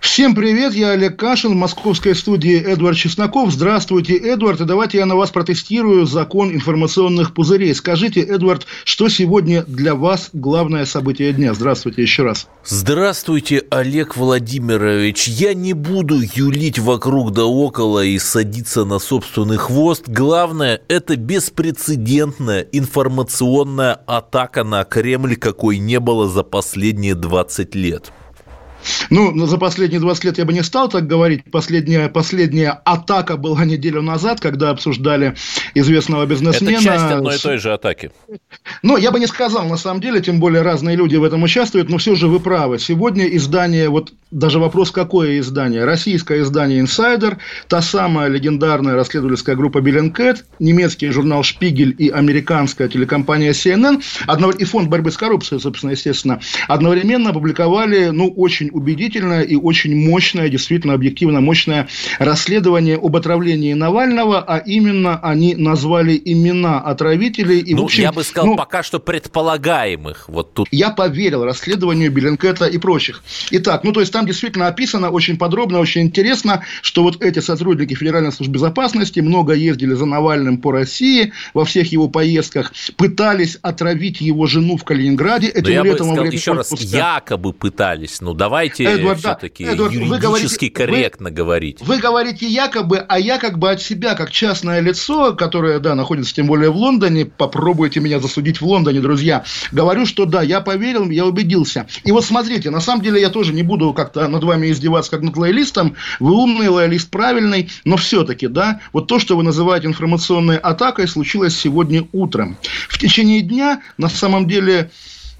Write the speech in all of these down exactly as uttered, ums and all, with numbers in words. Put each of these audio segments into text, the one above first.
Всем привет, я Олег Кашин, в московской студии Эдвард Чесноков. Здравствуйте, Эдвард, и давайте я на вас протестирую закон информационных пузырей. Скажите, Эдвард, что сегодня для вас главное событие дня? Здравствуйте еще раз. Здравствуйте, Олег Владимирович. Я не буду юлить вокруг да около и садиться на собственный хвост. Главное, это беспрецедентная информационная атака на Кремль, какой не было за последние двадцать лет. Ну, за последние двадцать лет я бы не стал так говорить. Последняя, последняя атака была неделю назад, когда обсуждали известного бизнесмена. Это часть одной и той же атаки. Ну, я бы не сказал, на самом деле, тем более разные люди в этом участвуют, но все же вы правы. Сегодня издание, вот даже вопрос, какое издание? Российское издание «Инсайдер», та самая легендарная расследовательская группа «Bellingcat», немецкий журнал «Шпигель» и американская телекомпания си эн эн, и фонд борьбы с коррупцией, собственно, естественно, одновременно опубликовали, ну, очень убедительное и очень мощное, действительно объективно мощное расследование об отравлении Навального, а именно они назвали имена отравителей. И, ну, в общем, я бы сказал, ну, пока что предполагаемых. Вот тут. Я поверил расследованию Bellingcat и прочих. Итак, ну, то есть там действительно описано очень подробно, очень интересно, что вот эти сотрудники Федеральной службы безопасности много ездили за Навальным по России во всех его поездках, пытались отравить его жену в Калининграде. Это я бы сказал, еще раз, якобы пытались, ну, давай. Давайте Эдвард, все-таки да, Эдвард, юридически говорите, корректно вы, говорить. Вы говорите якобы, а я как бы от себя, как частное лицо, которое, да, находится тем более в Лондоне, попробуйте меня засудить в Лондоне, друзья, говорю, что да, я поверил, я убедился. И вот смотрите, на самом деле я тоже не буду как-то над вами издеваться, как над лоялистом, вы умный, лоялист правильный, но все-таки, да, вот то, что вы называете информационной атакой, случилось сегодня утром. В течение дня, на самом деле...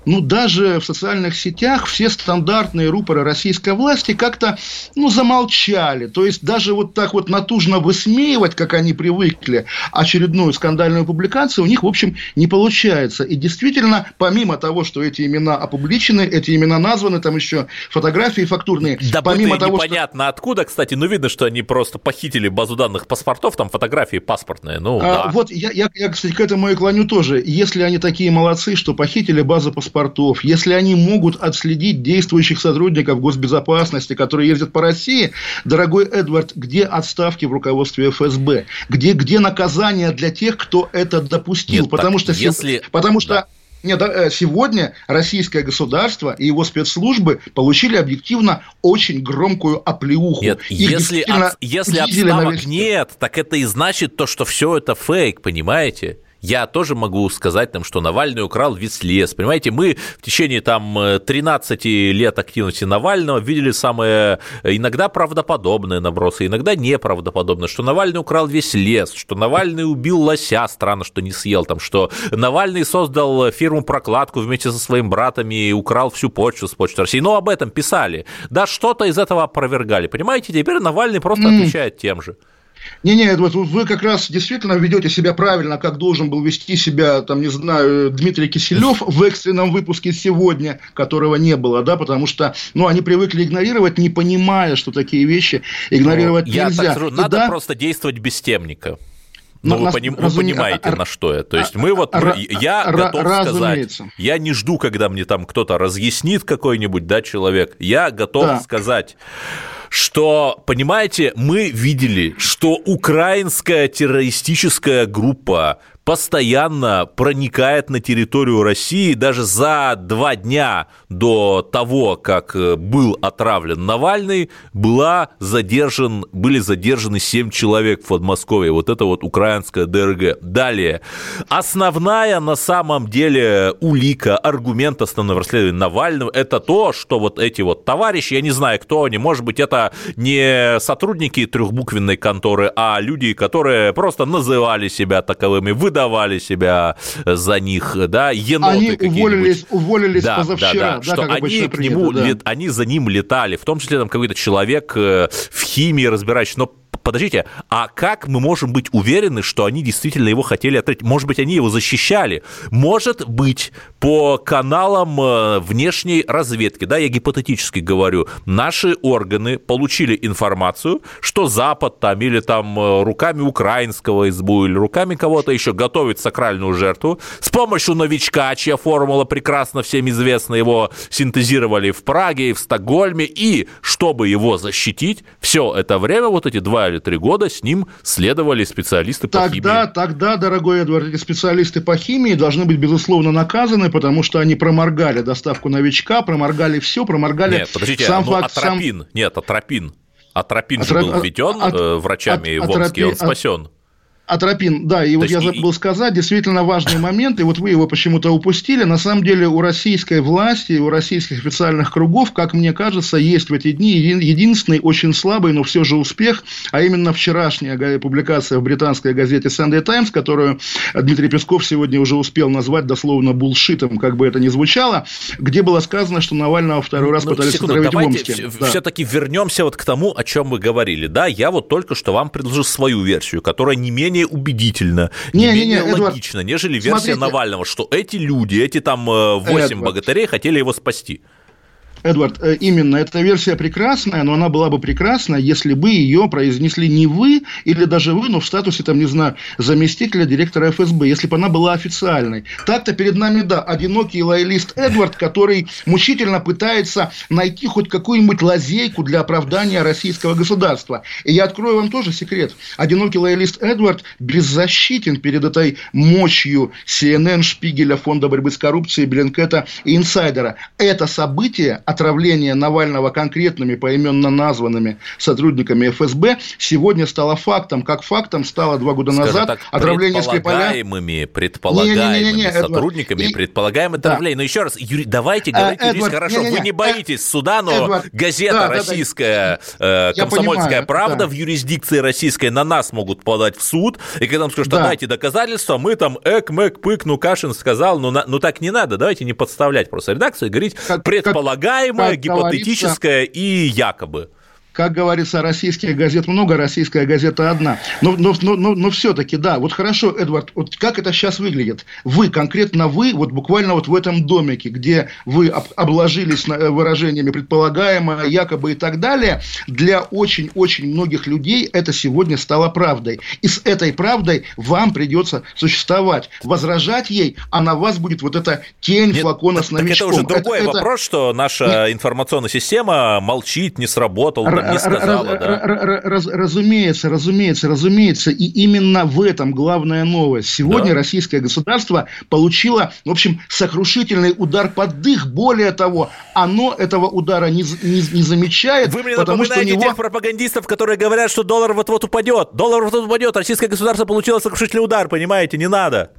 Ну, даже в социальных сетях все стандартные рупоры российской власти как-то, ну, замолчали. То есть, даже вот так вот натужно высмеивать, как они привыкли, очередную скандальную публикацию у них, в общем, не получается. И действительно, помимо того, что эти имена опубличены, эти имена названы, там еще фотографии фактурные. Да, помимо того, непонятно что... откуда, кстати, ну, видно, что они просто похитили базу данных паспортов, там фотографии паспортные, ну, а, да. Вот, я, я, я, кстати, к этому и клоню тоже. Если они такие молодцы, что похитили базу паспортов, Паспортов, если они могут отследить действующих сотрудников госбезопасности, которые ездят по России, дорогой Эдвард, где отставки в руководстве эф эс бэ? Где, где наказания для тех, кто это допустил? Нет, потому, так, что, если... потому что... Да. Нет, сегодня российское государство и его спецслужбы получили объективно очень громкую оплеуху. Нет, если, от, если отставок нет, так это и значит то, что все это фейк, понимаете? Я тоже могу сказать, там, что Навальный украл весь лес. Понимаете, мы в течение там, тринадцать лет активности Навального видели самые иногда правдоподобные набросы, иногда неправдоподобные, что Навальный украл весь лес, что Навальный убил лося, странно, что не съел, там, что Навальный создал фирму-прокладку вместе со своим братом и украл всю почту с Почты России. Но об этом писали. Да, что-то из этого опровергали. Понимаете, теперь Навальный просто mm. отвечает тем же. Не-не, Эдвард, вы как раз действительно ведете себя правильно, как должен был вести себя, там, не знаю, Дмитрий Киселев в экстренном выпуске сегодня, которого не было, да, потому что, ну, они привыкли игнорировать, не понимая, что такие вещи игнорировать ну, нельзя. Я так скажу, надо да, просто действовать без темника. Но ну, вы, поним, разуме... вы понимаете, а, на что я. То есть, мы вот... А, я а, готов а, сказать... Я не жду, когда мне там кто-то разъяснит какой-нибудь, да, человек. Я готов да. сказать... что, понимаете, мы видели, что украинская террористическая группа постоянно проникает на территорию России. Даже за два дня до того, как был отравлен Навальный, была задержан, были задержаны семь человек в Подмосковье. Вот это вот украинская ДРГ. Далее. Основная на самом деле улика, аргумент основного расследования Навального – это то, что вот эти вот товарищи, я не знаю, кто они, может быть, это не сотрудники трехбуквенной конторы, а люди, которые просто называли себя таковыми, вы давали себя за них, да, еноты они какие-нибудь. Они уволились, уволились да, позавчера, да, да, что да, как они, к нему, да. лет, они за ним летали, в том числе там какой-то человек в химии разбирающий, но подождите, а как мы можем быть уверены, что они действительно его хотели отрыть? Может быть, они его защищали? Может быть, по каналам внешней разведки, да, я гипотетически говорю, наши органы получили информацию, что Запад там или там руками украинского СБУ или руками кого-то еще готовит сакральную жертву с помощью новичка, чья формула прекрасно всем известна, его синтезировали в Праге и в Стокгольме, и чтобы его защитить, все это время, вот эти два или три года, с ним следовали специалисты по тогда, химии. Тогда, дорогой Эдвард, эти специалисты по химии должны быть, безусловно, наказаны, потому что они проморгали доставку новичка, проморгали все, проморгали... Нет, подождите, сам ну, факт, атропин, сам... нет, атропин. Атропин Атроп... же был введен От... э, врачами От... в Омске, Атропи... он спасен. Атропин, да, и вот я забыл сказать, действительно важный момент, и вот вы его почему-то упустили. На самом деле у российской власти, у российских официальных кругов, как мне кажется, есть в эти дни единственный очень слабый, но все же успех, а именно вчерашняя публикация в британской газете Sunday Times, которую Дмитрий Песков сегодня уже успел назвать дословно булшитом, как бы это ни звучало, где было сказано, что Навального второй раз ну, пытались секунду, отравить в Омске. Давайте да. все-таки вернемся вот к тому, о чем мы говорили. Да, я вот только что вам предложил свою версию, которая не менее убедительно, не, не менее не, не, логично, Эдвард, нежели версия смотрите. Навального, что эти люди, эти там восемь богатырей хотели его спасти. Эдвард, именно, эта версия прекрасная, но она была бы прекрасна, если бы ее произнесли не вы, или даже вы, но в статусе, там, не знаю, заместителя директора ФСБ, если бы она была официальной. Так-то перед нами, да, одинокий лоялист Эдвард, который мучительно пытается найти хоть какую-нибудь лазейку для оправдания российского государства. И я открою вам тоже секрет. Одинокий лоялист Эдвард беззащитен перед этой мощью Си Эн Эн, Шпигеля, Фонда борьбы с коррупцией, Bellingcat и Инсайдера. Это событие... Отравление Навального конкретными, поименно названными сотрудниками ФСБ сегодня стало фактом. Как фактом стало два года Скажем назад так, отравление Скрипаля... Предполагаемыми, предполагаемыми не, не, не, не, не, сотрудниками, и... предполагаемое отравление. Да. Но еще раз, юри... давайте говорить, а, юрист, Эдвард, хорошо, не, не, не. вы не боитесь э... суда, но Эдвард, газета да, российская, да, да. «Комсомольская правда» да. в юрисдикции российской на нас могут подать в суд, и когда нам скажут, что да. дайте доказательства, мы там эк, мэк, пык, ну Кашин сказал, ну, на... ну так не надо, давайте не подставлять просто редакцию и говорить как, предполагаемое. Как гипотетическое и якобы. Как говорится, российских газет много, российская газета одна. Но, но, но, но все-таки, да, вот хорошо, Эдвард, вот как это сейчас выглядит? Вы, конкретно вы, вот буквально вот в этом домике, где вы обложились выражениями предполагаемое, якобы и так далее, для очень-очень многих людей это сегодня стало правдой. И с этой правдой вам придется существовать, возражать ей, а на вас будет вот эта тень Нет, флакона с новичком. Так это уже другой это, вопрос, это... что наша Нет. информационная система молчит, не сработала. Не сказала, да. раз, раз, разумеется, разумеется, разумеется. И именно в этом главная новость. Сегодня да. российское государство получило, в общем, сокрушительный удар под дых. Более того, оно этого удара не, не, не замечает. Вы мне потому, напоминаете что него... тех пропагандистов, которые говорят, что доллар вот-вот упадет. Доллар вот-вот упадет. Российское государство получило сокрушительный удар, понимаете? Не надо.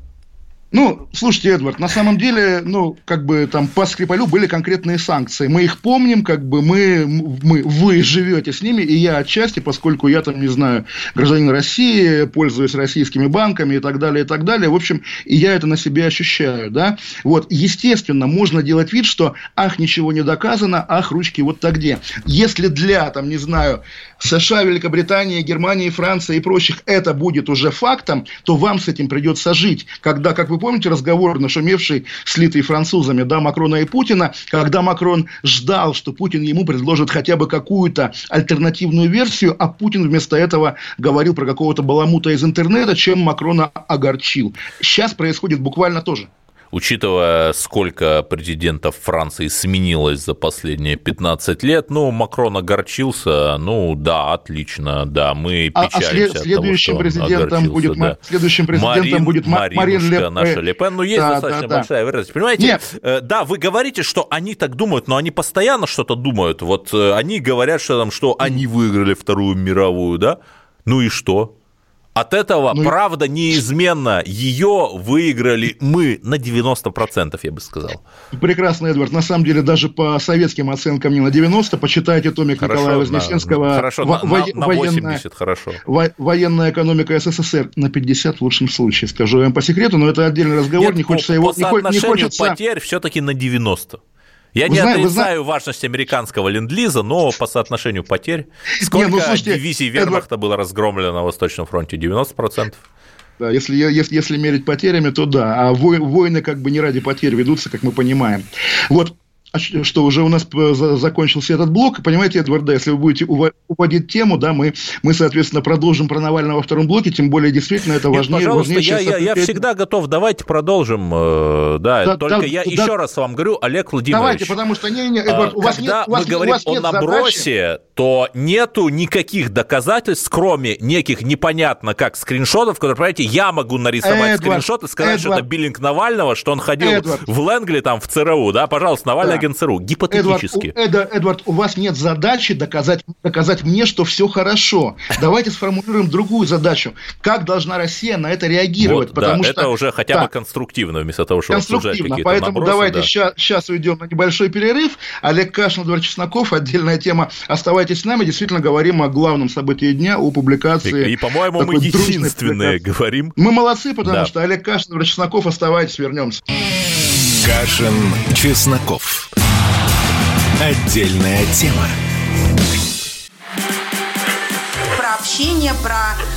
Ну, слушайте, Эдвард, на самом деле, ну, как бы там по Скрипалю были конкретные санкции. Мы их помним, как бы мы, мы, вы живете с ними, и я отчасти, поскольку я там, не знаю, гражданин России, пользуюсь российскими банками и так далее, и так далее. В общем, и я это на себе ощущаю, да. Вот, естественно, можно делать вид, что, ах, ничего не доказано, ах, ручки вот так где. Если для, там, не знаю, США, Великобритании, Германии, Франции и прочих это будет уже фактом, то вам с этим придется жить, когда, как вы помните разговор, нашумевший, слитый французами, да, Макрона и Путина, когда Макрон ждал, что Путин ему предложит хотя бы какую-то альтернативную версию, а Путин вместо этого говорил про какого-то баламута из интернета, чем Макрона огорчил. Сейчас происходит буквально то же. Учитывая, сколько президентов Франции сменилось за последние пятнадцать лет, ну, Макрон огорчился, ну, да, отлично, да, мы печалимся а, а след, от того, что президентом будет, да. Следующим президентом Марин, будет Марин, Марин Ле Пен. наша Ле Пен, ну, есть да, достаточно да, да. большая вероятность, понимаете? Нет. Да, вы говорите, что они так думают, но они постоянно что-то думают, вот они говорят, что, там, что они выиграли Вторую мировую, да, ну и что? От этого, ну, правда, неизменно. Ее выиграли мы на девяносто процентов, я бы сказал. Прекрасно, Эдвард. На самом деле, даже по советским оценкам не на девяносто. Почитайте томик хорошо, Николая Вознесенского. На, хорошо, во- на, во- на восемьдесят, хорошо. Во- военная экономика СССР на пятьдесят в лучшем случае, скажу я вам по секрету. Но это отдельный разговор, Нет, не хочется по, его... По соотношению не хочется... потерь все-таки на девяносто. Я вы не знаете, отрицаю важность американского ленд-лиза, но по соотношению потерь. Сколько не, ну, слушайте, дивизий вермахта Эдвард... было разгромлено на Восточном фронте? девяносто процентов? Да, если, если, если мерить потерями, то да. А войны как бы не ради потерь ведутся, как мы понимаем. Вот. Что, уже у нас закончился этот блок. Понимаете, Эдвард, да, если вы будете уводить тему, да, мы, мы, соответственно, продолжим про Навального во втором блоке, тем более, действительно, это важнее. Нет, пожалуйста, важнее, я, я, я всегда готов, давайте продолжим, да, да только да, я да, еще да. раз вам говорю, Олег Владимирович. Давайте, потому что, не, не, Эдвард, у вас когда нет, у вас мы нет, говорим у вас о набросе, задачи. То нету никаких доказательств, кроме неких непонятно как скриншотов, которые, понимаете, я могу нарисовать Эдвард, скриншот и сказать, Эдвард, что это биллинг Навального, что он ходил Эдвард. в Ленгли, там, в ЦРУ, да, пожалуйста, Навальный, да. ЦРУ, гипотетически. Эдвард у, Эдвард, у вас нет задачи доказать, доказать мне, что все хорошо. Давайте сформулируем другую задачу. Как должна Россия на это реагировать? Вот, потому да, что, это уже хотя бы да. конструктивно, вместо того, чтобы обсуждать какие-то набросы. Поэтому давайте сейчас да. уйдем на небольшой перерыв. Олег Кашин, Эдвард Чесноков. Отдельная тема. Оставайтесь с нами. Действительно говорим о главном событии дня, о публикации. И, и по-моему, мы единственные говорим. Мы молодцы, потому да. что Олег Кашин, Эдвард Чесноков. Оставайтесь, вернемся. Кашин, Чесноков. Отдельная тема. Про общение, про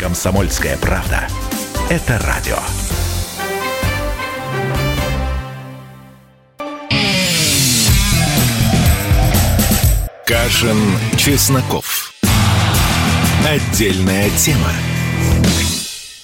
Комсомольская правда. Это радио. Кашин, Чесноков. Отдельная тема.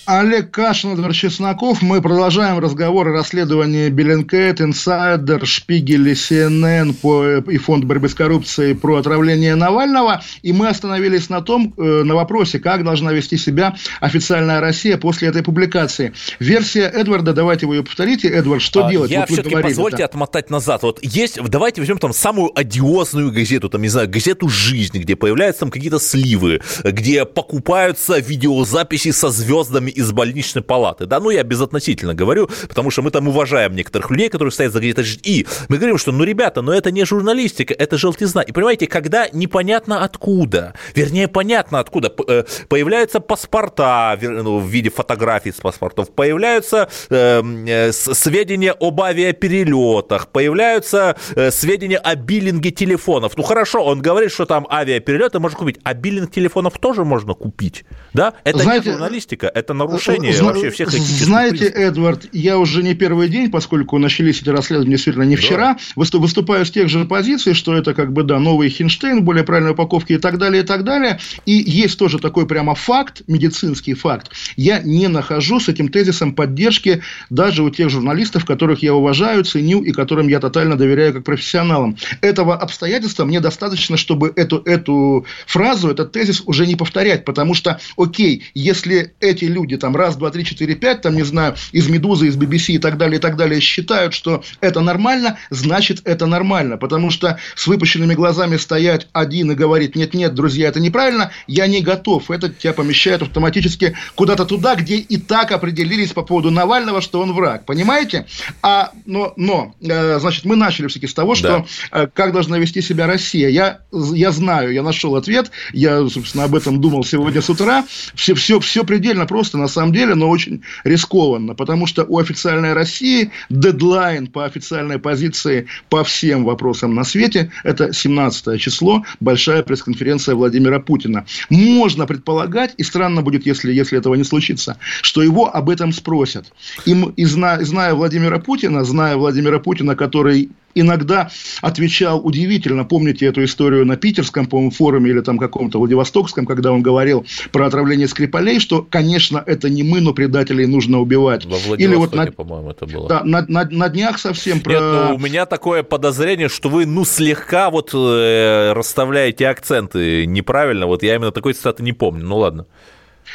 Олег Кашин, Эдвард Чесноков. Мы продолжаем разговор о расследовании Bellingcat, Инсайдер, Шпигель и си эн эн по, и Фонд борьбы с коррупцией про отравление Навального. И мы остановились на том, на вопросе, как должна вести себя официальная Россия после этой публикации. Версия Эдварда, давайте вы ее повторите. Эдвард, что а, делать? Я вот все-таки говорили, позвольте да. отмотать назад. Вот есть, давайте возьмем там самую одиозную газету, там, не знаю, газету «Жизнь», где появляются там какие-то сливы, где покупаются видеозаписи со звездами из больничной палаты. Да, ну я безотносительно говорю, потому что мы там уважаем некоторых людей, которые стоят за где-то. И мы говорим, что ну, ребята, но это не журналистика, это желтизна. И понимаете, когда непонятно откуда, вернее, понятно откуда, появляются паспорта в виде фотографий с паспортов, появляются сведения об авиаперелетах, появляются сведения о биллинге телефонов. Ну хорошо, он говорит, что там авиаперелеты можно купить, а биллинг телефонов тоже можно купить. Да? Это Знаете... не журналистика, это нарушение Зна- вообще всех этических Знаете, признаков. Эдвард, я уже не первый день, поскольку начались эти расследования действительно не вчера, да. выступаю с тех же позиций, что это как бы, да, новый Хинштейн, более правильной упаковки и так далее, и так далее. И есть тоже такой прямо факт, медицинский факт. Я не нахожу с этим тезисом поддержки даже у тех журналистов, которых я уважаю, ценю и которым я тотально доверяю как профессионалам. Этого обстоятельства мне достаточно, чтобы эту, эту фразу, этот тезис уже не повторять, потому что, окей, если эти люди там раз, два, три, четыре, пять, там, не знаю, из «Медузы», из би би си и так далее, и так далее, считают, что это нормально, значит, это нормально. Потому что с выпущенными глазами стоять один и говорить «нет-нет, друзья, это неправильно», я не готов. Это тебя помещает автоматически куда-то туда, где и так определились по поводу Навального, что он враг. Понимаете? А, но, но э, значит, мы начали все-таки с того, что да. э, как должна вести себя Россия. Я, я знаю, я нашел ответ, я, собственно, об этом думал сегодня с утра. Все, все, все предельно просто, на самом деле, но очень рискованно, потому что у официальной России дедлайн по официальной позиции по всем вопросам на свете – это семнадцатое число, большая пресс-конференция Владимира Путина. Можно предполагать, и странно будет, если, если этого не случится, что его об этом спросят. И, и зная, зная Владимира Путина, зная Владимира Путина, который... иногда отвечал удивительно. Помните эту историю на питерском, по-моему, форуме или там каком-то владивостокском, когда он говорил про отравление Скрипалей, что, конечно, это не мы, но предателей нужно убивать. Во Владивостоке, или вот на... по-моему, это было. Да, на, на, на днях совсем про... Нет, ну, у меня такое подозрение, что вы, ну, слегка вот э, расставляете акценты неправильно. Вот я именно такой цитаты не помню. Ну, ладно.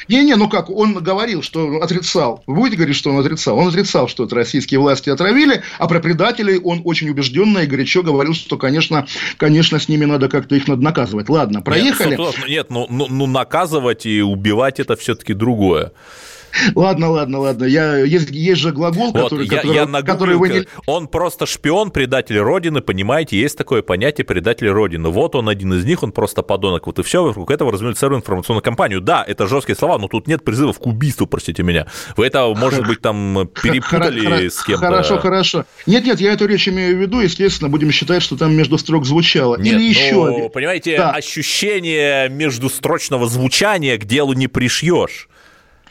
Не-не, ну как, он говорил, что отрицал. Вы будете говорить, что он отрицал? Он отрицал, что это российские власти отравили, а про предателей он очень убежденно и горячо говорил, что, конечно, конечно с ними надо как-то их надо наказывать. Ладно, проехали. Нет, ну, нет, ну, ну наказывать и убивать – это все-таки другое. Ладно, ладно, ладно. Я, есть, есть же глагол, вот, который, я, который, я нагуглил, который вы не... Он просто шпион, предатель Родины, понимаете? Есть такое понятие предатель Родины. Вот он один из них, он просто подонок. Вот и все, вокруг этого развернули целую информационную кампанию. Да, это жесткие слова, но тут нет призывов к убийству, простите меня. Вы это, может быть, там перепутали с кем-то. Хорошо, хорошо. Нет, нет, я эту речь имею в виду, естественно, будем считать, что там между строк звучало. Нет, Или еще. Ну, понимаете, да. Ощущение междустрочного звучания к делу не пришьешь.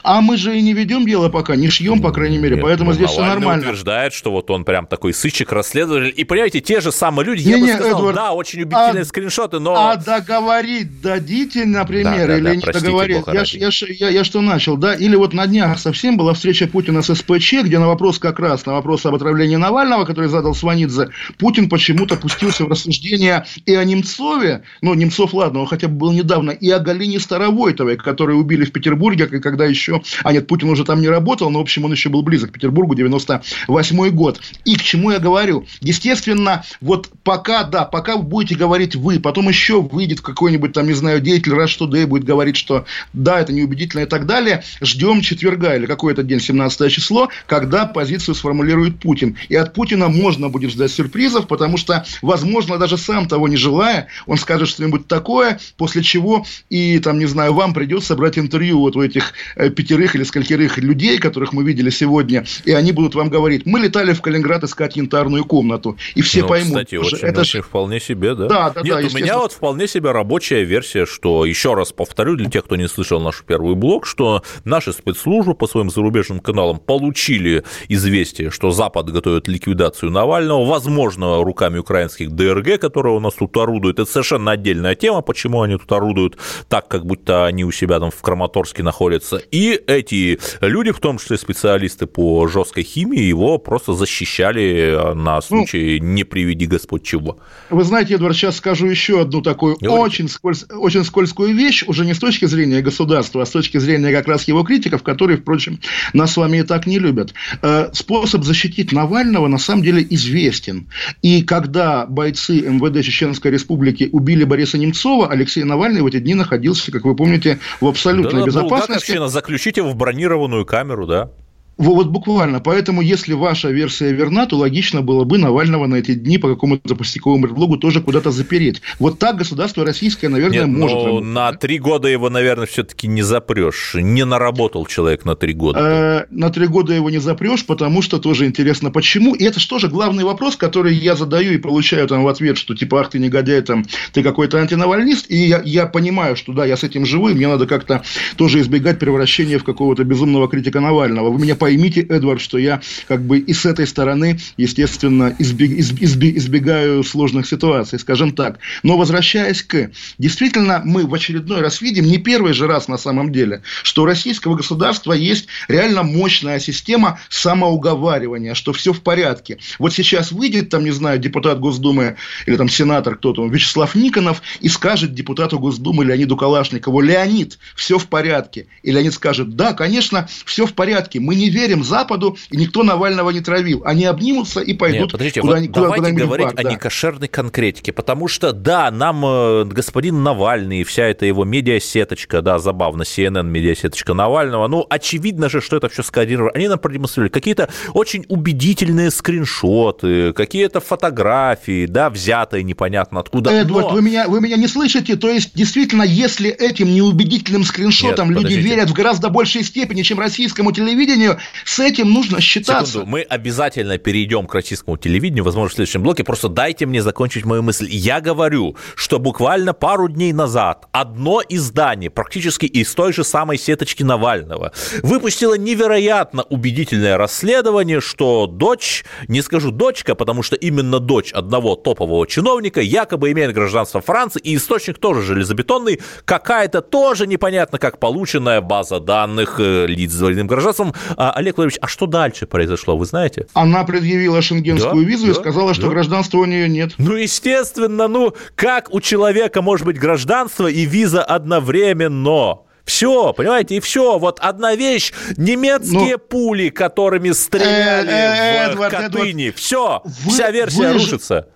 А мы же и не ведем дело пока, не шьем, по крайней мере, Нет, поэтому здесь все нормально. Навальный утверждает, что вот он прям такой сыщик-расследователь. И, понимаете, те же самые люди, не, я не, бы сказал, Эдвард, да, очень убедительные а, скриншоты, но... А договорить дадите, например, да, да, или да, не простите, договорить? Я, я, я, я что начал, да? Или вот на днях совсем была встреча Путина с эс пэ че, где на вопрос как раз, на вопрос об отравлении Навального, который задал Сванидзе, Путин почему-то пустился в рассуждение и о Немцове, ну, Немцов, ладно, он хотя бы был недавно, и о Галине Старовойтовой, которую убили в Петербурге, когда еще... А нет, Путин уже там не работал, но, в общем, он еще был близок к Петербургу, девяносто восьмой год. И к чему я говорю? Естественно, вот пока, да, пока вы будете говорить вы, потом еще выйдет какой-нибудь, там, не знаю, деятель Russia Today будет говорить, что да, это неубедительно и так далее. Ждем четверга или какой-то день, семнадцатое число, когда позицию сформулирует Путин. И от Путина можно будет ждать сюрпризов, потому что, возможно, даже сам того не желая, он скажет что-нибудь такое, после чего и, там, не знаю, вам придется брать интервью вот у этих пятерых или скольких людей, которых мы видели сегодня, и они будут вам говорить, мы летали в Калининград искать янтарную комнату, и все ну, поймут. Кстати, очень, это очень вполне себе, да? Да, да, Нет, да. Нет, у меня вот вполне себе рабочая версия, что, еще раз повторю, для тех, кто не слышал наш первый блог, что наши спецслужбы по своим зарубежным каналам получили известие, что Запад готовит ликвидацию Навального, возможно, руками украинских дэ эр гэ, которые у нас тут орудуют. Это совершенно отдельная тема, почему они тут орудуют так, как будто они у себя там в Краматорске находятся. И эти люди, в том числе специалисты по жесткой химии, его просто защищали на случай ну, «не приведи Господь чего». Вы знаете, Эдвард, сейчас скажу еще одну такую очень, скольз... очень скользкую вещь, уже не с точки зрения государства, а с точки зрения как раз его критиков, которые, впрочем, нас с вами и так не любят. Способ защитить Навального на самом деле известен. И когда бойцы эм вэ дэ Чеченской Республики убили Бориса Немцова, Алексей Навальный в эти дни находился, как вы помните, в абсолютной да, безопасности. Да, заключите в бронированную камеру, да. Вот буквально. Поэтому, если ваша версия верна, то логично было бы Навального на эти дни по какому-то пустяковому предлогу тоже куда-то запереть. Вот так государство российское, наверное, Нет, может... Нет, на три года его, наверное, все-таки не запрешь. Не наработал человек на три года. Э, на три года его не запрешь, потому что тоже интересно, почему. И это же тоже главный вопрос, который я задаю и получаю там в ответ, что типа, ах, ты негодяй, там, ты какой-то антинавальнист. И я, я понимаю, что да, я с этим живу, и мне надо как-то тоже избегать превращения в какого-то безумного критика Навального. Вы меня понимаете? Поймите, Эдвард, что я как бы и с этой стороны, естественно, избег, избег, избегаю сложных ситуаций, скажем так. Но возвращаясь к... Действительно, мы в очередной раз видим, не первый же раз на самом деле, что у российского государства есть реально мощная система самоуговаривания, что все в порядке. Вот сейчас выйдет, там, не знаю, депутат Госдумы или там сенатор кто-то, Вячеслав Никонов, и скажет депутату Госдумы Леониду Калашникову, Леонид, все в порядке. И Леонид скажет, да, конечно, все в порядке, мы не верим Западу, и никто Навального не травил. Они обнимутся и пойдут куда-нибудь. Вот давайте куда говорить пар, о да. некошерной конкретике, потому что, да, нам господин Навальный и вся эта его медиасеточка, да, забавно, си эн эн, медиасеточка Навального, ну, очевидно же, что это все скодировано. Они нам продемонстрировали какие-то очень убедительные скриншоты, какие-то фотографии, да, взятые непонятно откуда. Эдвард, но... вы, меня, вы меня не слышите? То есть, действительно, если этим неубедительным скриншотам Нет, люди подождите. верят в гораздо большей степени, чем российскому телевидению, с этим нужно считаться. Секунду, мы обязательно перейдем к российскому телевидению, возможно, в следующем блоке. Просто дайте мне закончить мою мысль. Я говорю, что буквально пару дней назад одно издание, практически из той же самой сеточки Навального, выпустило невероятно убедительное расследование, что дочь, не скажу дочка, потому что именно дочь одного топового чиновника якобы имеет гражданство Франции, и источник тоже железобетонный, какая-то тоже непонятно как полученная база данных лиц с двойным гражданством. Олег Владимирович, а что дальше произошло, вы знаете? Она предъявила шенгенскую да, визу да, и сказала, что да. гражданства у нее нет. Ну, естественно, ну, как у человека может быть гражданство и виза одновременно? Все, понимаете, и все. Вот одна вещь. Немецкие ну, пули, которыми стреляли э, э, Эдвард, в Катыни. Эдвард, все, вы, вся версия вы... рушится.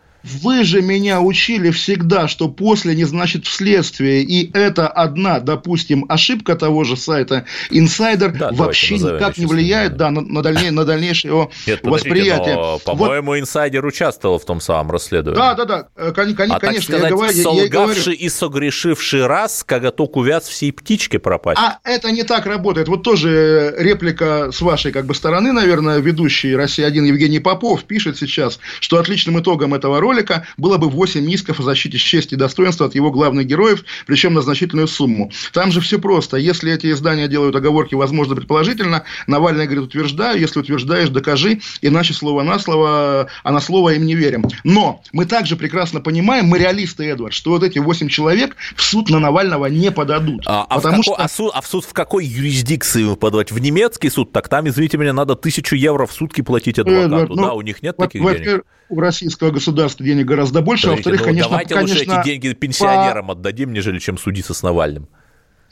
Вы же меня учили всегда, что после не значит вследствие. И это одна, допустим, ошибка того же сайта «Инсайдер» да, вообще никак не влияет да, на, на, дальней, на дальнейшее его Нет, восприятие. Но, по-моему, вот. «Инсайдер» участвовал в том самом расследовании. Да, да, да. Кон- кон- а, конечно, так сказать, я говорю, солгавший я и согрешивший раз, коготок увяз, всей птички пропасть. А это не так работает. Вот тоже реплика с вашей как бы стороны, наверное, ведущий «Россия-один» Евгений Попов пишет сейчас, что отличным итогом этого рода ролика было бы восемь исков о защите чести и достоинства от его главных героев, причем на значительную сумму. Там же все просто. Если эти издания делают оговорки, возможно, предположительно, Навальный говорит, утверждаю, если утверждаешь, докажи, иначе слово на слово, а на слово им не верим. Но мы также прекрасно понимаем, мы реалисты, Эдвард, что вот эти восемь человек в суд на Навального не подадут. А, а, в, какой, что... а, суд, а в суд в какой юрисдикции вы подавать? В немецкий суд? Так там, извините меня, надо тысячу евро в сутки платить адвокату. Эдвард, ну, да, у них нет во- таких во- денег. У российского государства денег гораздо больше, Смотрите, а во-вторых, ну, конечно... Давайте конечно, лучше эти деньги пенсионерам по... отдадим, нежели чем судиться с Навальным.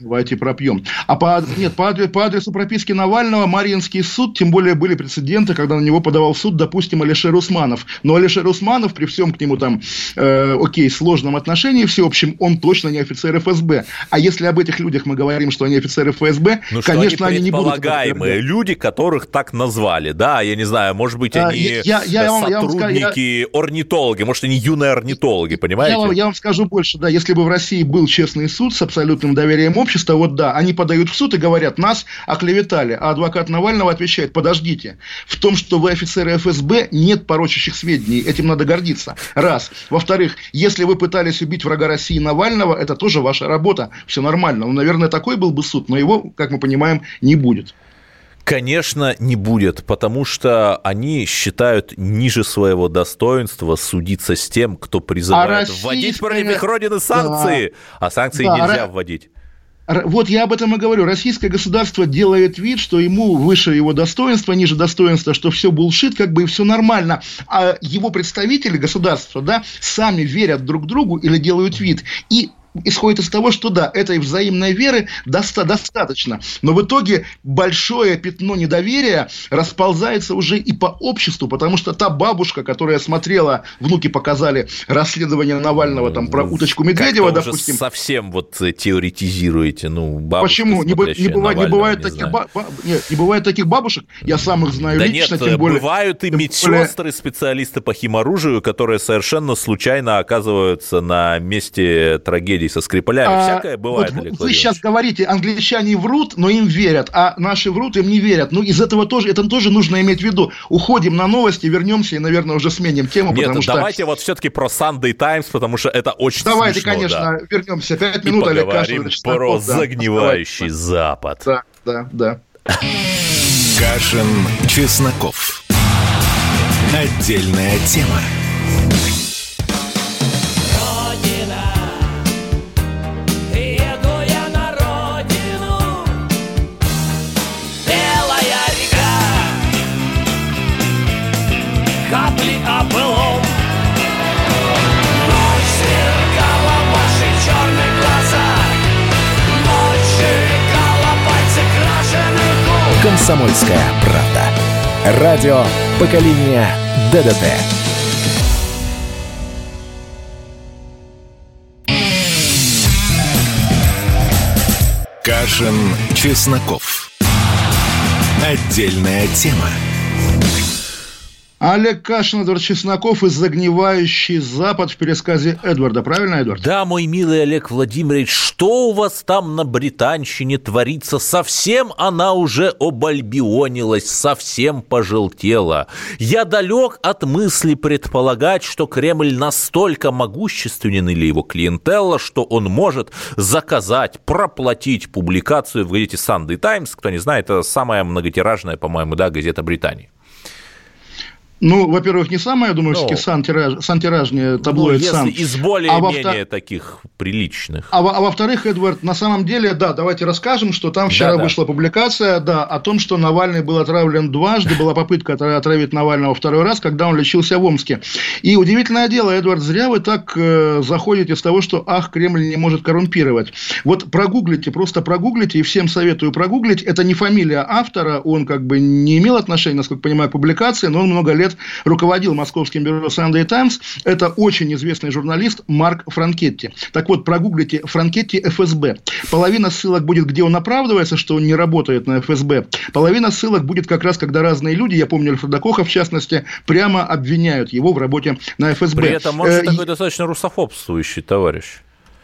Давайте пропьем. А по, нет, по, по адресу прописки Навального Мариинский суд, тем более были прецеденты, когда на него подавал суд, допустим, Алишер Усманов. Но Алишер Усманов, при всем к нему там, э, окей, сложном отношении всеобщем, он точно не офицер ФСБ. А если об этих людях мы говорим, что они офицеры ФСБ, ну, конечно, они, они не будут... предполагаемые люди, которых так назвали, да, я не знаю, может быть, они а, я, я, сотрудники, я... орнитологи, может, они юные орнитологи, понимаете? Я, я вам скажу больше, да, если бы в России был честный суд с абсолютным доверием общества, общество, вот да, они подают в суд и говорят, нас оклеветали, а адвокат Навального отвечает, подождите, в том, что вы офицеры ФСБ, нет порочащих сведений, этим надо гордиться, раз. Во-вторых, если вы пытались убить врага России Навального, это тоже ваша работа, все нормально, ну, наверное, такой был бы суд, но его, как мы понимаем, не будет. Конечно, не будет, потому что они считают ниже своего достоинства судиться с тем, кто призывает а российская... вводить против их родины санкции, да. а санкции да, нельзя р... вводить. Вот я об этом и говорю. Российское государство делает вид, что ему выше его достоинства, ниже достоинства, что все булшит, как бы и все нормально. А его представители государства, да, сами верят друг другу или делают вид. И исходит из того, что да, этой взаимной веры доста- достаточно. Но в итоге большое пятно недоверия расползается уже и по обществу, потому что та бабушка, которая смотрела, внуки показали расследование Навального там про уточку Медведева, как-то допустим. Уже совсем вот теоретизируете, ну, бабушка, смотрящая Навального, не знаю. Почему? Не, не, бывает, не, таких ба- ба- нет, не бывает таких бабушек, я сам их знаю да лично, нет, тем более. Бывают и медсестры, специалисты по химоружию, которые совершенно случайно оказываются на месте трагедии со Скрипалями, а, всякое бывает. Вот, вы сейчас говорите, англичане врут, но им верят, а наши врут, им не верят. Ну, из этого тоже, это тоже нужно иметь в виду. Уходим на новости, вернемся и, наверное, уже сменим тему, Нет, потому что... давайте вот все-таки про Sunday Times, потому что это очень давайте, смешно. Давайте, конечно, да. вернемся. Пять минут, Олег Кашин. И поговорим про да. загнивающий да. Запад. Да, да, да. Кашин, Чесноков. Отдельная тема. «Комсомольская правда». Радио «Поколение ДДТ». Кашин, Чесноков. Отдельная тема. Олег Кашин, Эдвард Чесноков и загнивающий Запад в пересказе Эдварда. Правильно, Эдвард? Да, мой милый Олег Владимирович, что у вас там на британщине творится? Совсем она уже обальбионилась, совсем пожелтела. Я далек от мысли предполагать, что Кремль настолько могущественен или его клиентелла, что он может заказать, проплатить публикацию в газете Sunday Times. Кто не знает, это самая многотиражная, по-моему, да, газета Британии. Ну, во-первых, не самое, я думаю, ну, сантираж, сантиражнее таблоид ну, сам. Из более-менее а таких приличных. А, во- а во-вторых, Эдвард, на самом деле, да, давайте расскажем, что там вчера да, вышла да. публикация да, о том, что Навальный был отравлен дважды, была попытка отравить Навального второй раз, когда он лечился в Омске. И удивительное дело, Эдвард, зря вы так э, заходите с того, что, ах, Кремль не может коррумпировать. Вот прогуглите, просто прогуглите, и всем советую прогуглить. Это не фамилия автора, он как бы не имел отношения, насколько понимаю, к публикации, но он много лет руководил московским бюро Sunday Times. Это очень известный журналист Марк Франкетти. Так вот, прогуглите Франкетти эф эс бэ. Половина ссылок будет, где он оправдывается, что он не работает на эф эс бэ. Половина ссылок будет как раз, когда разные люди, я помню Альфреда Коха в частности, прямо обвиняют его в работе на эф эс бэ. При этом он же такой достаточно русофобствующий товарищ.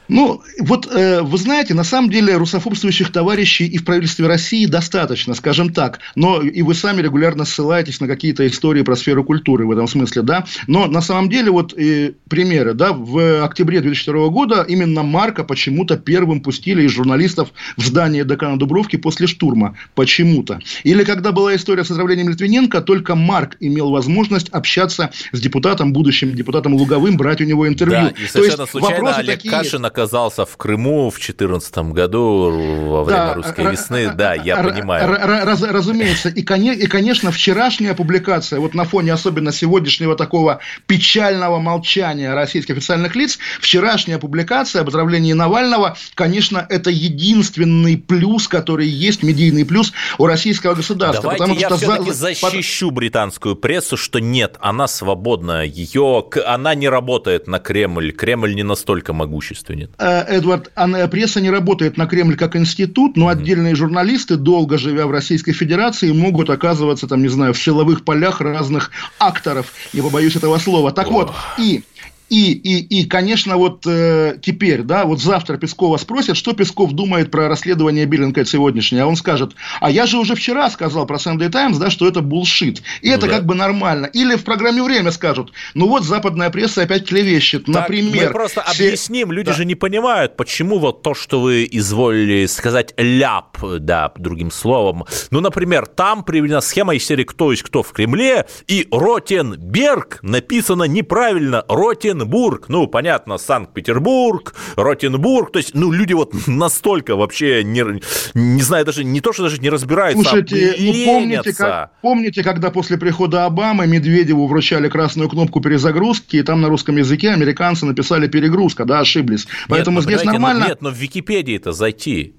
Ну, вот, э, вы знаете, на самом деле русофобствующих товарищей и в правительстве России достаточно, скажем так. Но и вы сами регулярно ссылаетесь на какие-то истории про сферу культуры в этом смысле, да. Но на самом деле, вот, э, примеры, да, в октябре две тысячи второго года именно Марка почему-то первым пустили из журналистов в здание ДК на Дубровке после штурма. Почему-то. Или когда была история с отравлением Литвиненко, только Марк имел возможность общаться с депутатом, будущим депутатом Луговым, брать у него интервью. Да, и совершенно То есть, случайно Олег такие... Кашин оказался в Крыму в две тысячи четырнадцатом году во время да, русской р- весны, р- да, я р- понимаю. Р- раз- разумеется, и, коне- и, конечно, вчерашняя публикация, вот на фоне особенно сегодняшнего такого печального молчания российских официальных лиц, вчерашняя публикация об отравлении Навального, конечно, это единственный плюс, который есть, медийный плюс у российского государства. Давайте потому, я что все-таки за... защищу британскую прессу, что нет, она свободна, ее... она не работает на Кремль, Кремль не настолько могущественен. Эдвард, пресса не работает на Кремль как институт, но отдельные журналисты, долго живя в Российской Федерации, могут оказываться, там, не знаю, в силовых полях разных акторов, не побоюсь этого слова. Так вот, и... И, и, и, конечно, вот э, теперь, да, вот завтра Пескова спросят, что Песков думает про расследование Bellingcat сегодняшнее, а он скажет, а я же уже вчера сказал про Sunday Times, да, что это булшит, и ну это да. как бы нормально. Или в программе «Время» скажут, ну вот западная пресса опять клевещет, так, например. Мы просто все... объясним, люди да. же не понимают, почему вот то, что вы изволили сказать ляп, да, другим словом, ну, например, там приведена схема из серии «Кто есть кто в Кремле», и «Ротенберг» написано неправильно, «Ротенберг». Ротенбург, ну, понятно, Санкт-Петербург, Ротенбург, то есть, ну, люди вот настолько вообще не, не знаю, даже не то, что даже не разбираются, слушайте, а ну, помните, как, помните, когда после прихода Обамы Медведеву вручали красную кнопку перезагрузки, и там на русском языке американцы написали перегрузка, да, ошиблись, поэтому нет, ну, здесь нормально... Ну, нет, но в Википедии-то зайти...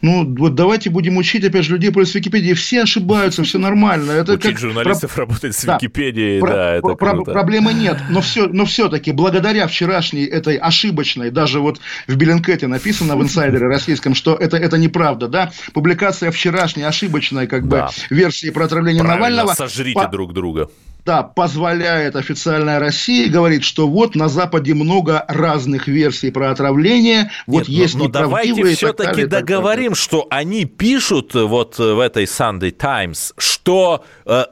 Ну, вот давайте будем учить, опять же, людей пользоваться Википедией. Все ошибаются, все нормально. Это учить как... журналистов Про... работать с да. Википедией, Про... да, это Про... круто. Проблемы нет, но, все, но все-таки благодаря вчерашней этой ошибочной, даже вот в Bellingcat написано в «Инсайдере» российском, что это, это неправда, да? Публикация вчерашней ошибочной как да. бы версии про отравление Правильно, Навального. Сожрите по... друг друга. Да, позволяет официальная Россия говорить, что вот на Западе много разных версий про отравление, вот Нет, есть но, но неправдивые... Давайте все-таки договорим, что они пишут вот в этой Sunday Times, что э,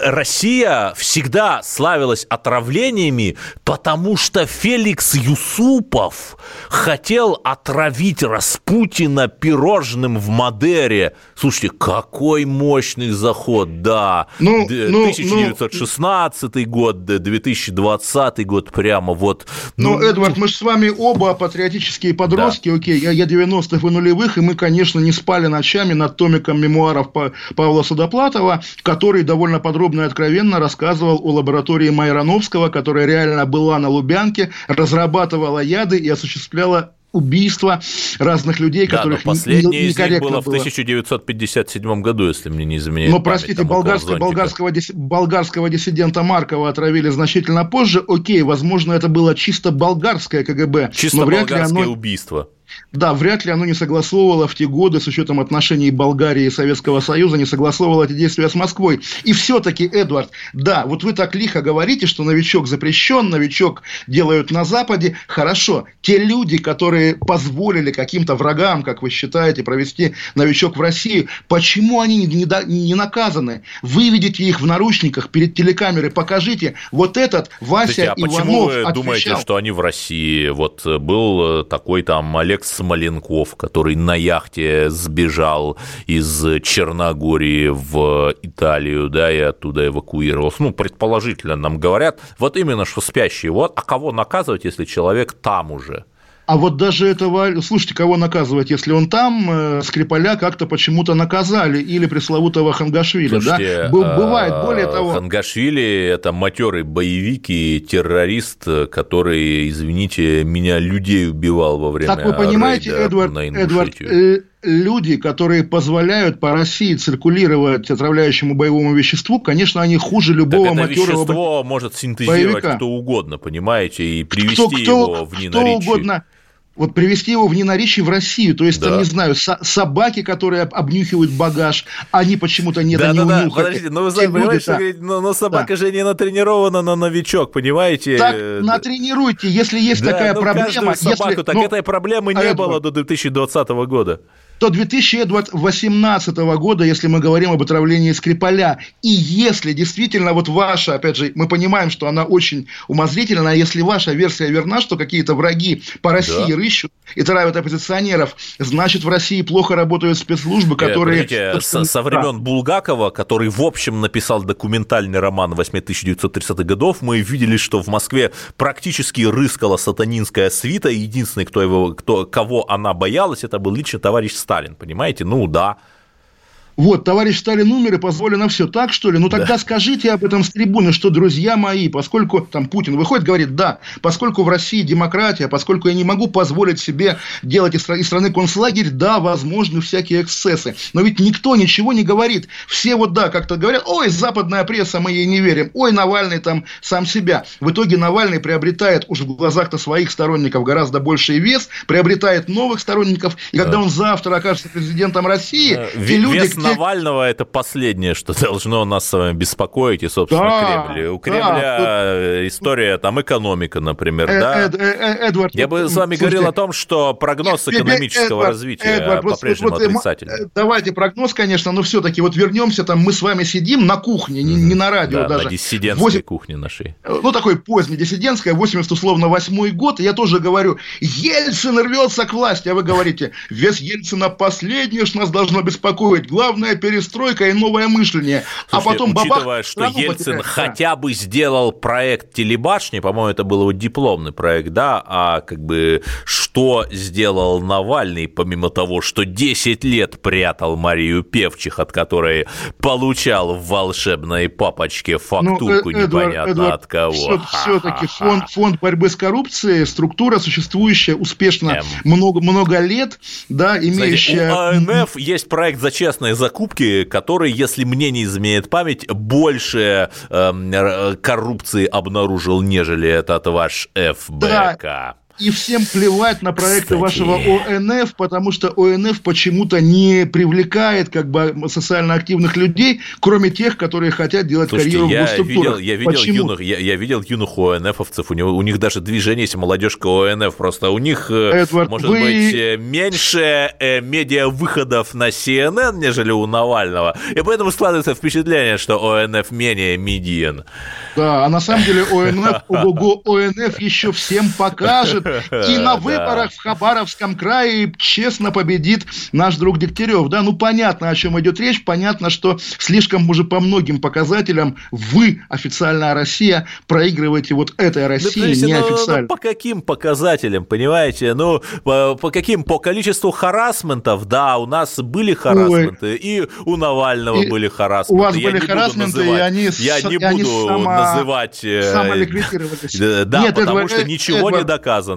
Россия всегда славилась отравлениями, потому что Феликс Юсупов хотел отравить Распутина пирожным в Мадере. Слушайте, какой мощный заход, да. Ну, тысяча девятьсот шестнадцатый шестнадцатый год, две тысячи двадцатый год, прямо вот. Ну, ну Эдвард, мы же с вами оба патриотические подростки, да. окей, я, я девяностых и нулевых, и мы, конечно, не спали ночами над томиком мемуаров Павла Судоплатова, который довольно подробно и откровенно рассказывал о лаборатории Майрановского, которая реально была на Лубянке, разрабатывала яды и осуществляла убийства разных людей, да, которых некорректно было. Да, последнее из них было в тысяча девятьсот пятьдесят седьмом году, если мне не изменяет Но, память. простите, болгарского, болгарского, болгарского диссидента Маркова отравили значительно позже. Окей, возможно, это было чисто болгарское КГБ. Чисто но вряд болгарское ли оно... убийство. Да, вряд ли оно не согласовывало в те годы, с учетом отношений Болгарии и Советского Союза, не согласовывало эти действия с Москвой. И все-таки, Эдвард, да, вот вы так лихо говорите, что новичок запрещен, новичок делают на Западе. Хорошо, те люди, которые позволили каким-то врагам, как вы считаете, провести новичок в Россию, почему они не, до... не наказаны? Выведите их в наручниках перед телекамерой, покажите, вот этот Вася Иванов отвечал. А почему вы думаете, что они в России? Вот был такой там Олег Олег Смоленков, который на яхте сбежал из Черногории в Италию, да, и оттуда эвакуировался. Ну, предположительно, нам говорят, вот именно, что спящий. Вот, а кого наказывать, если человек там уже? А вот даже этого, слушайте, кого наказывать, если он там, Скрипаля как-то почему-то наказали, или пресловутого Хангашвили, слушайте, да? Бывает, более того... Хангашвили – это матерый боевик и террорист, который, извините меня, людей убивал во время рейда на Ингушетию. Так вы понимаете, Эдвард, Эдвард, э, люди, которые позволяют по России циркулировать отравляющему боевому веществу, конечно, они хуже любого матерого боевика. Это вещество может синтезировать кто угодно, понимаете, и привести кто, кто, его в ненаричие. Вот привезти его в ненаричье в Россию, то есть, да. там, не знаю, со- собаки, которые обнюхивают багаж, они почему-то не да, до него да, да. нюхают. Подождите, ну вы сами понимаете, что говорите, но, но собака да. же не натренирована на новичок, понимаете? Так, натренируйте, если есть да, такая ну, проблема. Собаку, если... так ну, этой проблемы не а было до две тысячи двадцатого года. До две тысячи восемнадцатого года, если мы говорим об отравлении Скрипаля, и если действительно вот ваша, опять же, мы понимаем, что она очень умозрительная, если ваша версия верна, что какие-то враги по России да. рыщут и травят оппозиционеров, значит, в России плохо работают спецслужбы, которые... Э, со, со времен Булгакова, который, в общем, написал документальный роман восьмидесятых-девятнадцатых годов, мы видели, что в Москве практически рыскала сатанинская свита, и единственный, кто его, кто, кого она боялась, это был лично товарищ Сталин. Сталин, понимаете? Ну, да. Вот, товарищ Сталин умер, и позволено все. Так, что ли? Ну, тогда да. скажите об этом с трибуны, что, друзья мои, поскольку там Путин выходит, говорит, да, поскольку в России демократия, поскольку я не могу позволить себе делать из страны концлагерь, да, возможны всякие эксцессы. Но ведь никто ничего не говорит. Все вот, да, как-то говорят, ой, западная пресса, мы ей не верим. Ой, Навальный там сам себя. В итоге Навальный приобретает уже в глазах-то своих сторонников гораздо больший вес, приобретает новых сторонников, и когда да. он завтра окажется президентом России, да. те люди... Вес Навального – это последнее, что должно нас с вами беспокоить, и, собственно, да, Кремль. У Кремля да, история, там, экономика, например, э, да? Э, э, Эдвард, Я бы с вами слушайте, говорил о том, что прогноз экономического Эдвард, развития Эдвард, по-прежнему вот, отрицательный. Давайте прогноз, конечно, но все-таки вот вернемся, там, мы с вами сидим на кухне, mm-hmm. не, не на радио да, даже. Да, на диссидентской восемь... кухне нашей. Ну, такой поздний диссидентская, восемьдесят, условно, восьмой год, и я тоже говорю, Ельцин рвется к власти, а вы говорите, вес Ельцина последнее, что нас должно беспокоить, главное. Главная перестройка и новое мышление. Слушайте, а потом бабах... Учитывая, что Ельцин потеряет, хотя да. бы сделал проект телебашни, по-моему, это был его дипломный проект, да, а как бы что сделал Навальный, помимо того, что десять лет прятал Марию Певчих, от которой получал в волшебной папочке фактурку, ну, э, Эдвард, непонятно Эдвард, от кого. Все, все-таки фонд, фонд борьбы с коррупцией, структура, существующая успешно много, много лет, да, имеющая... Знаете, у АНФ есть проект за честное закупки, которые, если мне не изменяет память, больше э, коррупции обнаружил, нежели этот ваш ФБК. Да. И всем плевать на проекты Кстати. вашего ОНФ, потому что ОНФ почему-то не привлекает как бы социально активных людей, кроме тех, которые хотят делать Слушайте, карьеру в госструктурах. Я видел, я, видел юных, я, я видел юных ОНФовцев, у, него, у них даже движение есть, молодежка ОНФ, просто у них, Эдвард, может вы... быть, меньше медиавыходов на Си Эн Эн, нежели у Навального, и поэтому складывается впечатление, что ОНФ менее медиен. Да, а на самом деле ОНФ, ого-го, ОНФ еще всем покажет, и на выборах да. в Хабаровском крае честно победит наш друг Дегтярев. Да? Ну, понятно, о чем идет речь. Понятно, что слишком уже по многим показателям вы, официальная Россия, проигрываете вот этой России, да, есть, неофициально. Ну, ну, по каким показателям, понимаете? Ну, по, по каким? По количеству харассментов, да, у нас были харассменты, Ой. и у Навального и были харассменты. У вас Я были харассменты, и они... Я не и они буду само... называть... Самоликвидировались. Да, Нет, потому это, что это, ничего это... не доказано.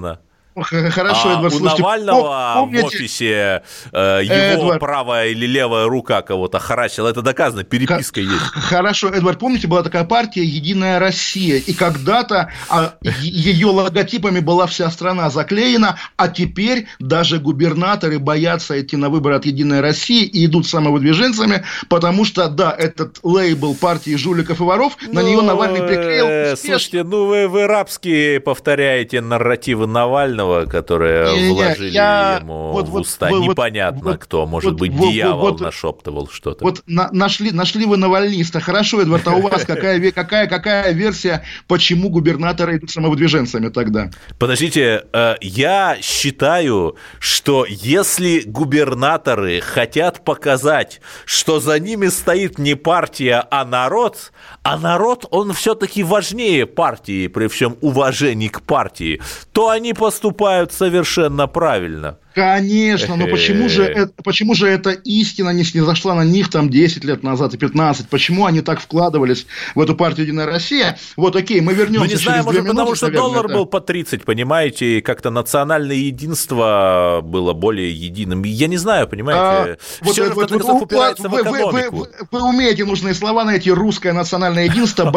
Хорошо, Эдвард, а у Навального помните, в офисе э, его Эдвард, правая или левая рука кого-то харасила. Это доказано, переписка х- есть. Хорошо, Эдвард, помните, была такая партия «Единая Россия», и когда-то а, ее логотипами была вся страна заклеена, а теперь даже губернаторы боятся идти на выборы от «Единой России» и идут самовыдвиженцами, потому что, да, этот лейбл партии жуликов и воров, ну, на нее Навальный приклеил. Слушайте, ну вы, вы рабски повторяете нарративы Навального, Навального, которое не, не, вложили я... ему вот, в уста, вот, непонятно вот, кто, может вот, быть, вот, дьявол вот, нашептывал что-то. Вот на, нашли, нашли вы навальниста. Хорошо, Эдвард, а у вас какая, какая, какая версия, почему губернаторы идут самовыдвиженцами тогда? Подождите, я считаю, что если губернаторы хотят показать, что за ними стоит не партия, а народ, а народ, он все-таки важнее партии, при всем уважении к партии, то они поступают совершенно правильно. Конечно, но почему же, это, почему же эта истина не снизошла на них там десять лет назад и пятнадцать? Почему они так вкладывались в эту партию «Единая Россия»? Вот, окей, мы вернемся ну, не знаю, через две минуты. Потому что наверное, доллар это... был по тридцать, понимаете, и как-то национальное единство было более единым. Я не знаю, понимаете, а, все вот, же вот, вот, упирается вы, в экономику. Вы, вы, вы, вы умеете нужные слова найти: русское национальное единство,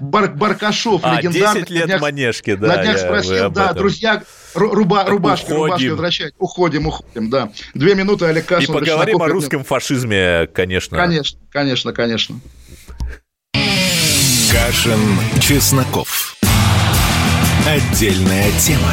Баркашов легендарный. десять лет Манежки, да. На днях спросил, да, друзья... Руба, рубашки, уходим. рубашки возвращать. Уходим, уходим, да. Две минуты, Олег Кашин. И поговорим о русском фашизме, конечно. Конечно, конечно, конечно. Кашин, Чесноков. Отдельная тема.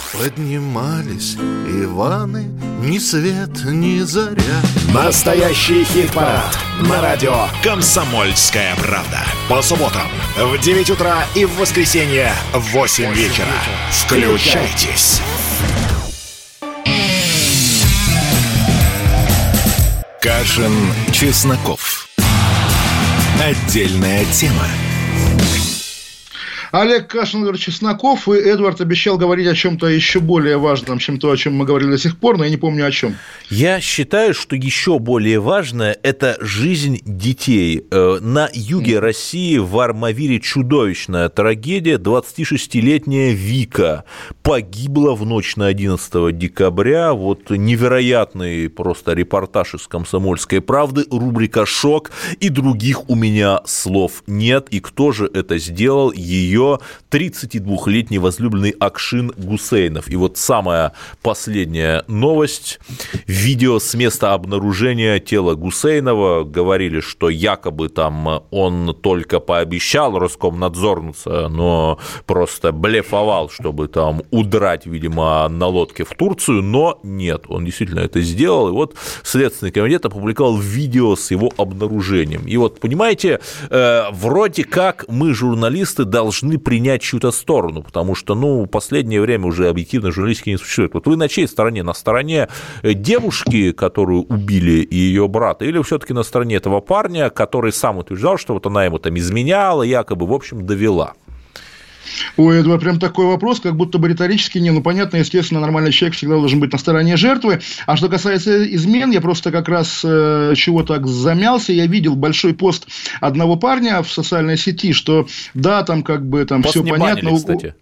Поднимались Иваны, ни свет, ни заря. Настоящий хит-парад на радио «Комсомольская правда». По субботам в девять утра и в воскресенье в восемь вечера. Включайтесь. Кашин, Чесноков. Отдельная тема. Олег Кашин, Эдвард Чесноков, и Эдвард обещал говорить о чем-то еще более важном, чем то, о чем мы говорили до сих пор, но я не помню о чем. Я считаю, что еще более важное – это жизнь детей. На юге России в Армавире чудовищная трагедия. двадцатишестилетняя Вика погибла в ночь на одиннадцатое декабря. Вот невероятный просто репортаж из «Комсомольской правды», рубрика «Шок», и других у меня слов нет. И кто же это сделал? Ее тридцатидвухлетний возлюбленный Акшин Гусейнов. И вот самая последняя новость. Видео с места обнаружения тела Гусейнова. Говорили, что якобы там он только пообещал Роскомнадзорнуться, но просто блефовал, чтобы там удрать, видимо, на лодке в Турцию. Но нет, он действительно это сделал. И вот Следственный комитет опубликовал видео с его обнаружением. И вот, понимаете, вроде как мы, журналисты, должны должны принять чью-то сторону, потому что, ну, в последнее время уже объективной журналистики не существует. Вот вы на чьей стороне? На стороне девушки, которую убили, и ее брата, или все-таки на стороне этого парня, который сам утверждал, что вот она ему там изменяла, якобы, в общем, довела? Ой, это прям такой вопрос, как будто бы риторически. Не, ну, понятно, естественно, нормальный человек всегда должен быть на стороне жертвы. А что касается измен, я просто как раз э, чего так замялся. Я видел большой пост одного парня в социальной сети, что да, там как бы там пост все не понятно. Банили, кстати.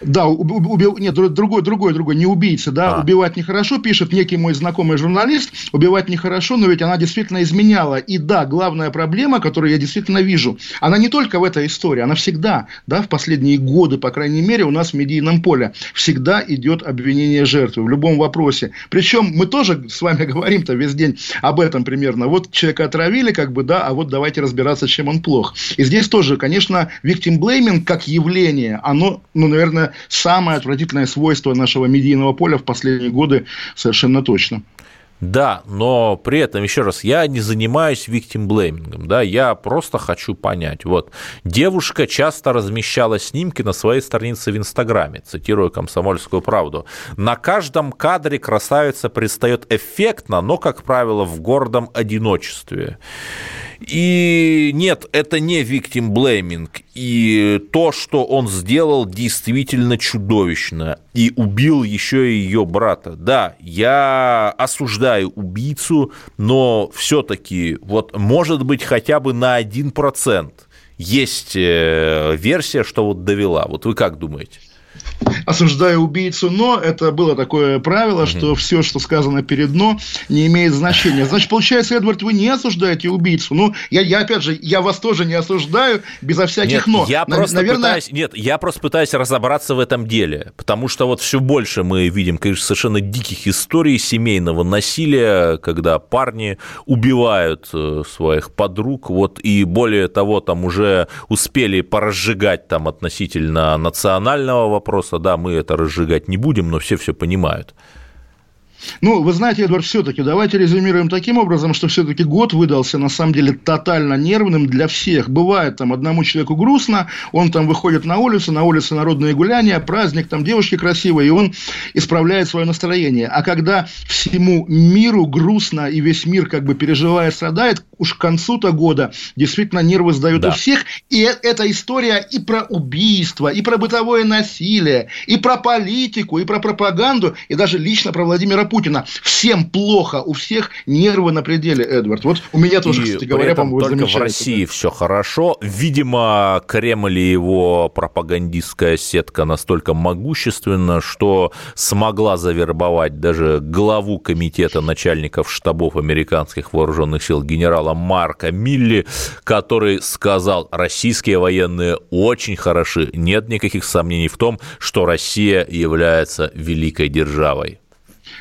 Да, убил, нет, другой, другой, другой, не убийца, да, а. Убивать нехорошо, пишет некий мой знакомый журналист, убивать нехорошо, но ведь она действительно изменяла, и да, главная проблема, которую я действительно вижу, она не только в этой истории, она всегда, да, в последние годы, по крайней мере, у нас в медийном поле, всегда идет обвинение жертвы в любом вопросе, причем мы тоже с вами говорим-то весь день об этом примерно, вот человека отравили, как бы, да, а вот давайте разбираться, чем он плох, и здесь тоже, конечно, victim blaming как явление, оно, ну, наверное, самое отвратительное свойство нашего медийного поля в последние годы, совершенно точно. Да, но при этом, еще раз, я не занимаюсь victim-blaming, да, я просто хочу понять. Вот, девушка часто размещала снимки на своей странице в Инстаграме, цитирую «Комсомольскую правду». На каждом кадре красавица предстает эффектно, но, как правило, в гордом одиночестве. И нет, это не victim-blaming, и то, что он сделал, действительно чудовищно, и убил еще и ее брата. Да, я осуждаю убийцу, но все-таки, вот, может быть, хотя бы на один процент есть версия, что вот довела. Вот вы как думаете? осуждая убийцу, но это было такое правило, что все, что сказано перед «но», не имеет значения. Значит, получается, Эдвард, вы не осуждаете убийцу. Ну, я, я опять же, я вас тоже не осуждаю безо всяких «но». Я На, просто наверное... пытаюсь, нет, я просто пытаюсь разобраться в этом деле, потому что вот все больше мы видим, конечно, совершенно диких историй семейного насилия, когда парни убивают своих подруг, вот, и более того, там уже успели поразжигать там относительно национального вопроса, да, мы это разжигать не будем, но все все понимают. Ну, вы знаете, Эдвард, все-таки давайте резюмируем таким образом, что все-таки год выдался на самом деле тотально нервным для всех. Бывает там одному человеку грустно, он там выходит на улицу, на улице народные гуляния, праздник, там девушки красивые, и он исправляет свое настроение. А когда всему миру грустно и весь мир как бы переживает, страдает, уж к концу-то года действительно нервы сдают да. у всех. И эта история и про убийство, и про бытовое насилие, и про политику, и про пропаганду, и даже лично про Владимира Путина. Всем плохо, у всех нервы на пределе, Эдвард. Вот у меня тоже, и кстати говоря, по-моему, только в России да. все хорошо. Видимо, Кремль и его пропагандистская сетка настолько могущественна, что смогла завербовать даже главу комитета начальников штабов американских вооруженных сил генерала Марка Милли, который сказал: российские военные очень хороши, нет никаких сомнений в том, что Россия является великой державой.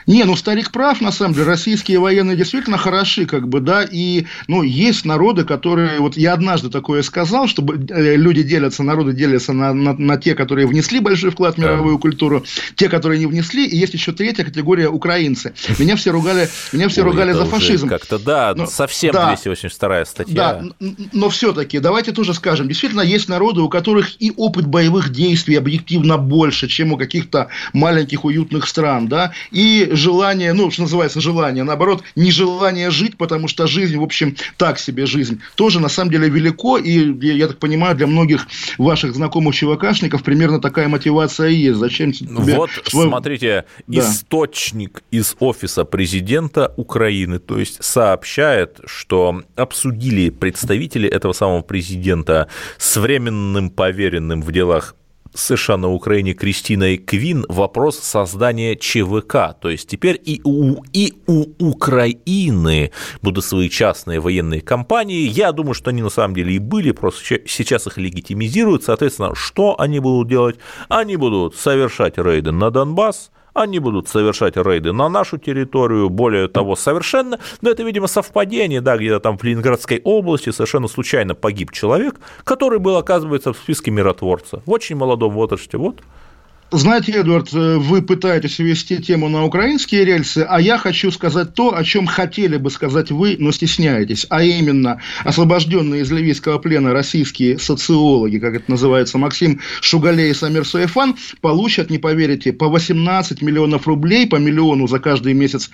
Не, ну старик прав, на самом деле, российские военные действительно хороши, как бы, да, и, ну, есть народы, которые, вот я однажды такое сказал, чтобы люди делятся, народы делятся на, на, на те, которые внесли большой вклад в мировую культуру, те, которые не внесли, и есть еще третья категория — украинцы. Меня все ругали, меня все Ой, ругали за фашизм. Как-то, да, но, совсем да, двести восемьдесят вторая статья. Да, но все-таки, давайте тоже скажем, действительно, есть народы, у которых и опыт боевых действий объективно больше, чем у каких-то маленьких уютных стран, да, и желание, ну, что называется, желание, наоборот, нежелание жить, потому что жизнь, в общем, так себе жизнь, тоже, на самом деле, велико, и, я так понимаю, для многих ваших знакомых ЧВКшников примерно такая мотивация и есть. Зачем тебе... Вот, свой... смотрите, да. источник из офиса президента Украины, то есть, сообщает, что обсудили представители этого самого президента с временным поверенным в делах США на Украине Кристиной Квин вопрос создания ЧВК. То есть теперь и у, и у Украины будут свои частные военные компании. Я думаю, что они на самом деле и были, просто сейчас их легитимизируют. Соответственно, что они будут делать? Они будут совершать рейды на Донбасс, они будут совершать рейды на нашу территорию, более того, совершенно, но это, видимо, совпадение, да, где-то там в Ленинградской области совершенно случайно погиб человек, который был, оказывается, в списке миротворца в очень молодом возрасте, вот. Знаете, Эдвард, вы пытаетесь увести тему на украинские рельсы, а я хочу сказать то, о чем хотели бы сказать вы, но стесняетесь, а именно освобожденные из ливийского плена российские социологи, как это называется, Максим Шугалей и Самир Суэфан, получат, не поверите, по восемнадцать миллионов рублей, по миллиону за каждый месяц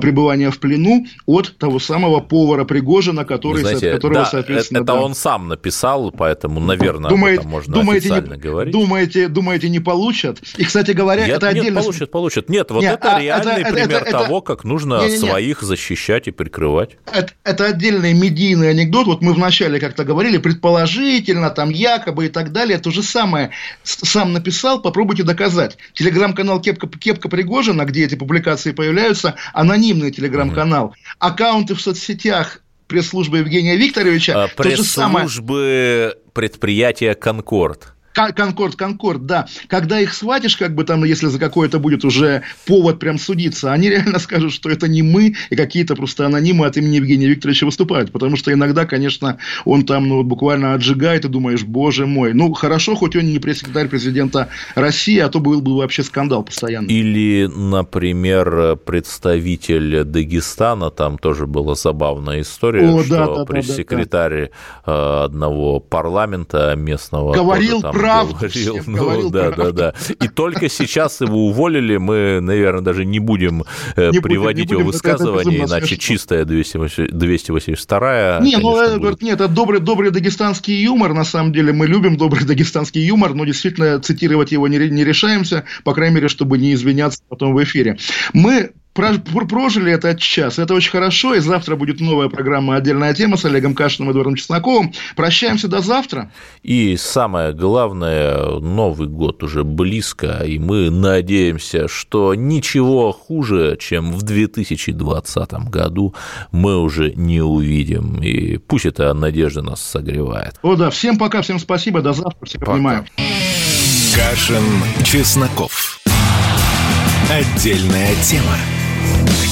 пребывания в плену от того самого повара Пригожина, который, знаете, которого, да, соответственно... Это да. он сам написал, поэтому, наверное, думаете, об этом можно думаете, официально не, говорить. Думаете, думаете, не получат? И, кстати говоря, я, это нет, отдельно... Нет, получат, получат. Нет, вот нет, это а, реальный это, пример это, это, того, это... как нужно не, не, своих не. защищать и прикрывать. Это, это отдельный медийный анекдот. Вот мы вначале как-то говорили, предположительно, там, якобы и так далее. То же самое. Сам написал, попробуйте доказать. Телеграм-канал Кепка, Кепка Пригожина, где эти публикации появляются, анонимный телеграм-канал. Mm-hmm. Аккаунты в соцсетях пресс-службы Евгения Викторовича. А, пресс-службы самое... предприятия «Конкорд». Конкорд, Конкорд, да. Когда их схватишь, как бы там, если за какой-то будет уже повод прям судиться, они реально скажут, что это не мы, и какие-то просто анонимы от имени Евгения Викторовича выступают. Потому что иногда, конечно, он там ну, буквально отжигает, и думаешь, боже мой. Ну, хорошо, хоть он не пресс-секретарь президента России, а то был бы вообще скандал постоянно. Или, например, представитель Дагестана, там тоже была забавная история, О, что да, да, пресс-секретарь да, да. одного парламента местного... Говорил про... Говорил, ну, говорил, да, да, да. И только сейчас его уволили. Мы, наверное, даже не будем не приводить будем, не его будем, высказывание, иначе чистая двести восемьдесят вторая. Не, ну, Эдвард, нет, это добрый, добрый дагестанский юмор. На самом деле мы любим добрый дагестанский юмор, но действительно цитировать его не, не решаемся, по крайней мере, чтобы не извиняться потом в эфире. Мы прожили этот час. Это очень хорошо. И завтра будет новая программа «Отдельная тема» с Олегом Кашиным и Эдвардом Чесноковым. Прощаемся до завтра. И самое главное, Новый год уже близко, и мы надеемся, что ничего хуже, чем в две тысячи двадцатом году, мы уже не увидим. И пусть эта надежда нас согревает. О да, всем пока, всем спасибо, до завтра, всех обнимаю. Кашин, Чесноков. Отдельная тема.